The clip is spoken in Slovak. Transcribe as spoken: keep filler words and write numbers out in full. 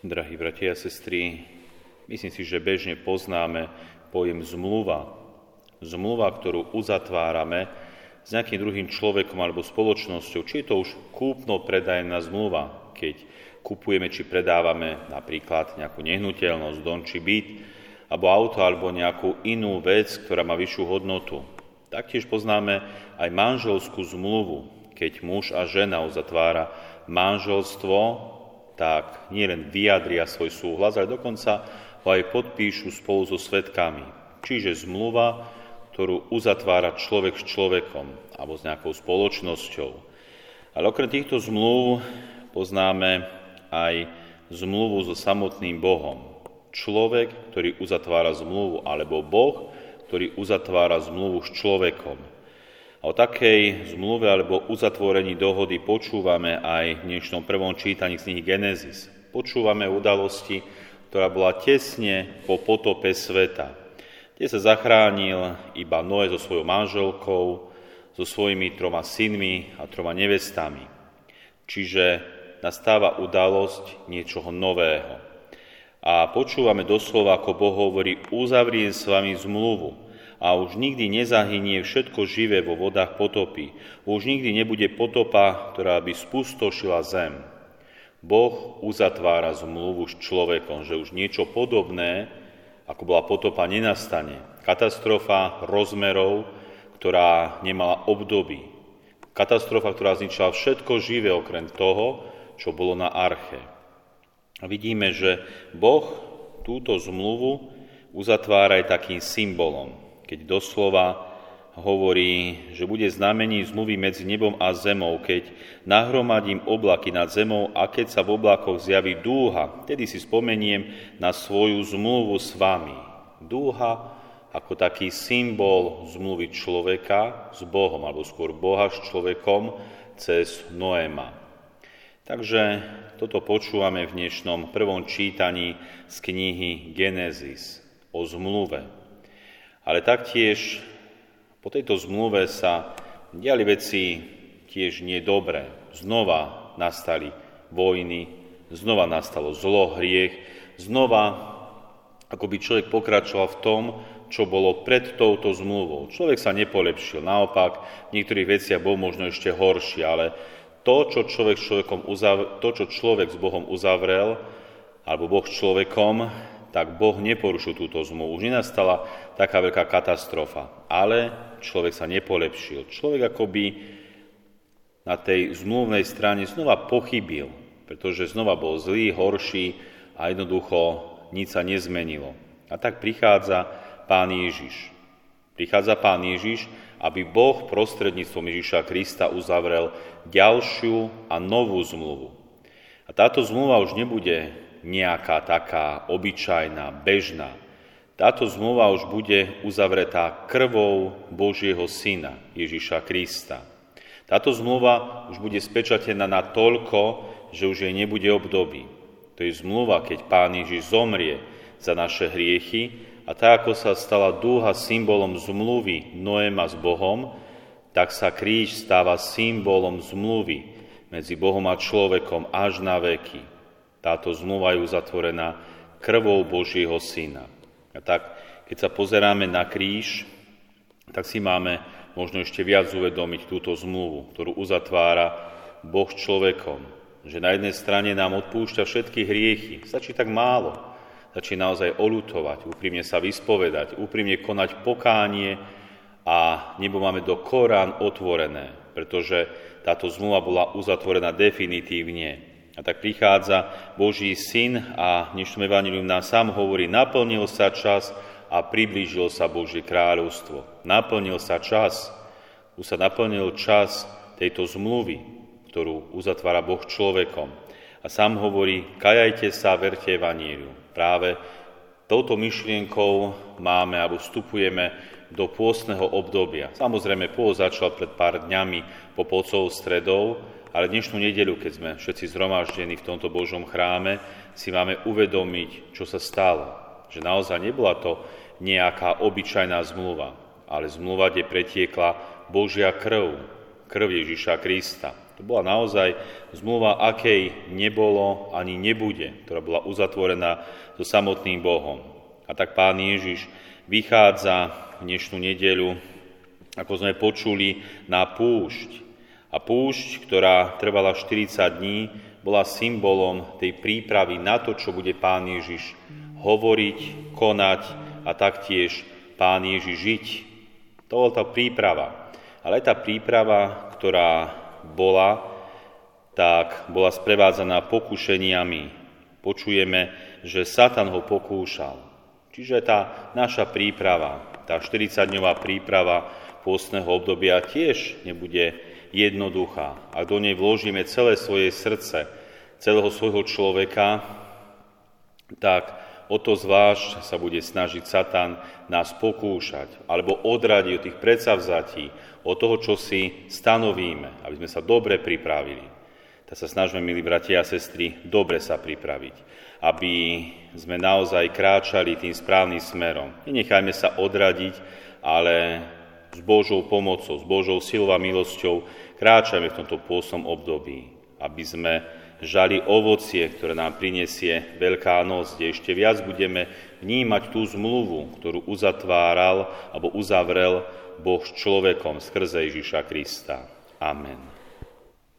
Drahí bratia a sestry, myslím si, že bežne poznáme pojem zmluva. Zmluva, ktorú uzatvárame s nejakým druhým človekom alebo spoločnosťou. Či je to už kúpno-predajná zmluva, keď kupujeme či predávame napríklad nejakú nehnuteľnosť, dom či byt, alebo auto, alebo nejakú inú vec, ktorá má vyššiu hodnotu. Taktiež poznáme aj manželskú zmluvu, keď muž a žena uzatvára manželstvo, tak nielen vyjadria svoj súhlas, ale dokonca ho aj podpíšu spolu so svedkami. Čiže zmluva, ktorú uzatvára človek s človekom alebo s nejakou spoločnosťou. Ale okrem týchto zmluv poznáme aj zmluvu so samotným Bohom. Človek, ktorý uzatvára zmluvu, alebo Boh, ktorý uzatvára zmluvu s človekom. A o takej zmluve alebo uzatvorení dohody počúvame aj v dnešnom prvom čítaní z knihy Genesis. Počúvame udalosti, ktorá bola tesne po potope sveta, kde sa zachránil iba Noé so svojou manželkou, so svojimi troma synmi a troma nevestami. Čiže nastáva udalosť niečoho nového. A počúvame doslova, ako Boh hovorí, uzavriem s vami zmluvu, a už nikdy nezahynie všetko živé vo vodách potopy. Už nikdy nebude potopa, ktorá by spustošila zem. Boh uzatvára zmluvu s človekom, že už niečo podobné, ako bola potopa, nenastane. Katastrofa rozmerov, ktorá nemala obdoby. Katastrofa, ktorá zničila všetko živé, okrem toho, čo bolo na arche. A vidíme, že Boh túto zmluvu uzatvára aj takým symbolom, keď doslova hovorí, že bude znamením zmluvy medzi nebom a zemou, keď nahromadím oblaky nad zemou a keď sa v oblakoch zjaví dúha, tedy si spomeniem na svoju zmluvu s vami. Dúha ako taký symbol zmluvy človeka s Bohom, alebo skôr Boha s človekom cez Noéma. Takže toto počúvame v dnešnom prvom čítaní z knihy Genesis o zmluve. Ale taktiež po tejto zmluve sa diali veci tiež nedobré. Znova nastali vojny, znova nastalo zlo, hriech, znova akoby človek pokračoval v tom, čo bolo pred touto zmluvou. Človek sa nepolepšil, naopak, v niektorých veciach bol možno ešte horší, ale to, čo človek, človekom uzav- to, čo človek s Bohom uzavrel, alebo Boh s človekom, tak Boh neporušil túto zmluvu. Už nenastala taká veľká katastrofa. Ale človek sa nepolepšil. Človek akoby na tej zmluvnej strane znova pochybil, pretože znova bol zlý, horší a jednoducho nič sa nezmenilo. A tak prichádza Pán Ježiš. Prichádza Pán Ježiš, aby Boh prostredníctvom Ježiša Krista uzavrel ďalšiu a novú zmluvu. A táto zmluva už nebude nejaká taká obyčajná, bežná. Táto zmluva už bude uzavretá krvou Božieho Syna, Ježiša Krista. Táto zmluva už bude spečatená natoľko, že už jej nebude obdoby. To je zmluva, keď Pán Ježiš zomrie za naše hriechy a tak, ako sa stala dúha symbolom zmluvy Noéma s Bohom, tak sa kríž stáva symbolom zmluvy medzi Bohom a človekom až na veky. Táto zmluva je uzatvorená krvou Božieho Syna. A tak, keď sa pozeráme na kríž, tak si máme možno ešte viac uvedomiť túto zmluvu, ktorú uzatvára Boh s človekom. Že na jednej strane nám odpúšťa všetky hriechy. Stačí tak málo. Stačí naozaj oľutovať, úprimne sa vyspovedať, úprimne konať pokánie a nebo máme do Korán otvorené, pretože táto zmluva bola uzatvorená definitívne. A tak prichádza Boží Syn a v dnešnom evanjeliu nám sám hovorí, naplnil sa čas a priblížilo sa Božie kráľovstvo. Naplnil sa čas, už sa naplnil čas tejto zmluvy, ktorú uzatvára Boh človekom. A sám hovorí, kajajte sa, verte evanjeliu. Práve touto myšlienkou máme, alebo vstupujeme do pôstneho obdobia. Samozrejme, pôst začal pred pár dňami po polcovou stredou, ale dnešnú nedeľu, keď sme všetci zhromaždení v tomto Božom chráme, si máme uvedomiť, čo sa stalo. Že naozaj nebola to nejaká obyčajná zmluva, ale zmluva, kde pretiekla Božia krv, krv Ježiša Krista. To bola naozaj zmluva, akej nebolo ani nebude, ktorá bola uzatvorená so samotným Bohom. A tak Pán Ježiš vychádza v dnešnú nedeľu, ako sme počuli, na púšť. A púšť, ktorá trvala štyridsať dní, bola symbolom tej prípravy na to, čo bude Pán Ježiš hovoriť, konať a taktiež Pán Ježiš žiť. To bola tá príprava. Ale tá príprava, ktorá bola, tak bola sprevádzaná pokušeniami. Počujeme, že Satan ho pokúšal. Čiže tá naša príprava, tá štyridsaťdňová príprava pôstneho obdobia tiež nebude jednoduchá. Ak do nej vložíme celé svoje srdce, celého svojho človeka, tak o to zvlášť sa bude snažiť Satan nás pokúšať alebo odradiť od tých predsavzatí, od toho, čo si stanovíme, aby sme sa dobre pripravili. Tak sa snažme, milí bratia a sestry, dobre sa pripraviť, aby sme naozaj kráčali tým správnym smerom. Nenechajme sa odradiť, ale s Božou pomocou, s Božou silou a milosťou kráčajme v tomto pôstnom období, aby sme žali ovocie, ktoré nám prinesie Veľká noc, kde ešte viac budeme vnímať tú zmluvu, ktorú uzatváral alebo uzavrel Boh s človekom skrze Ježiša Krista. Amen.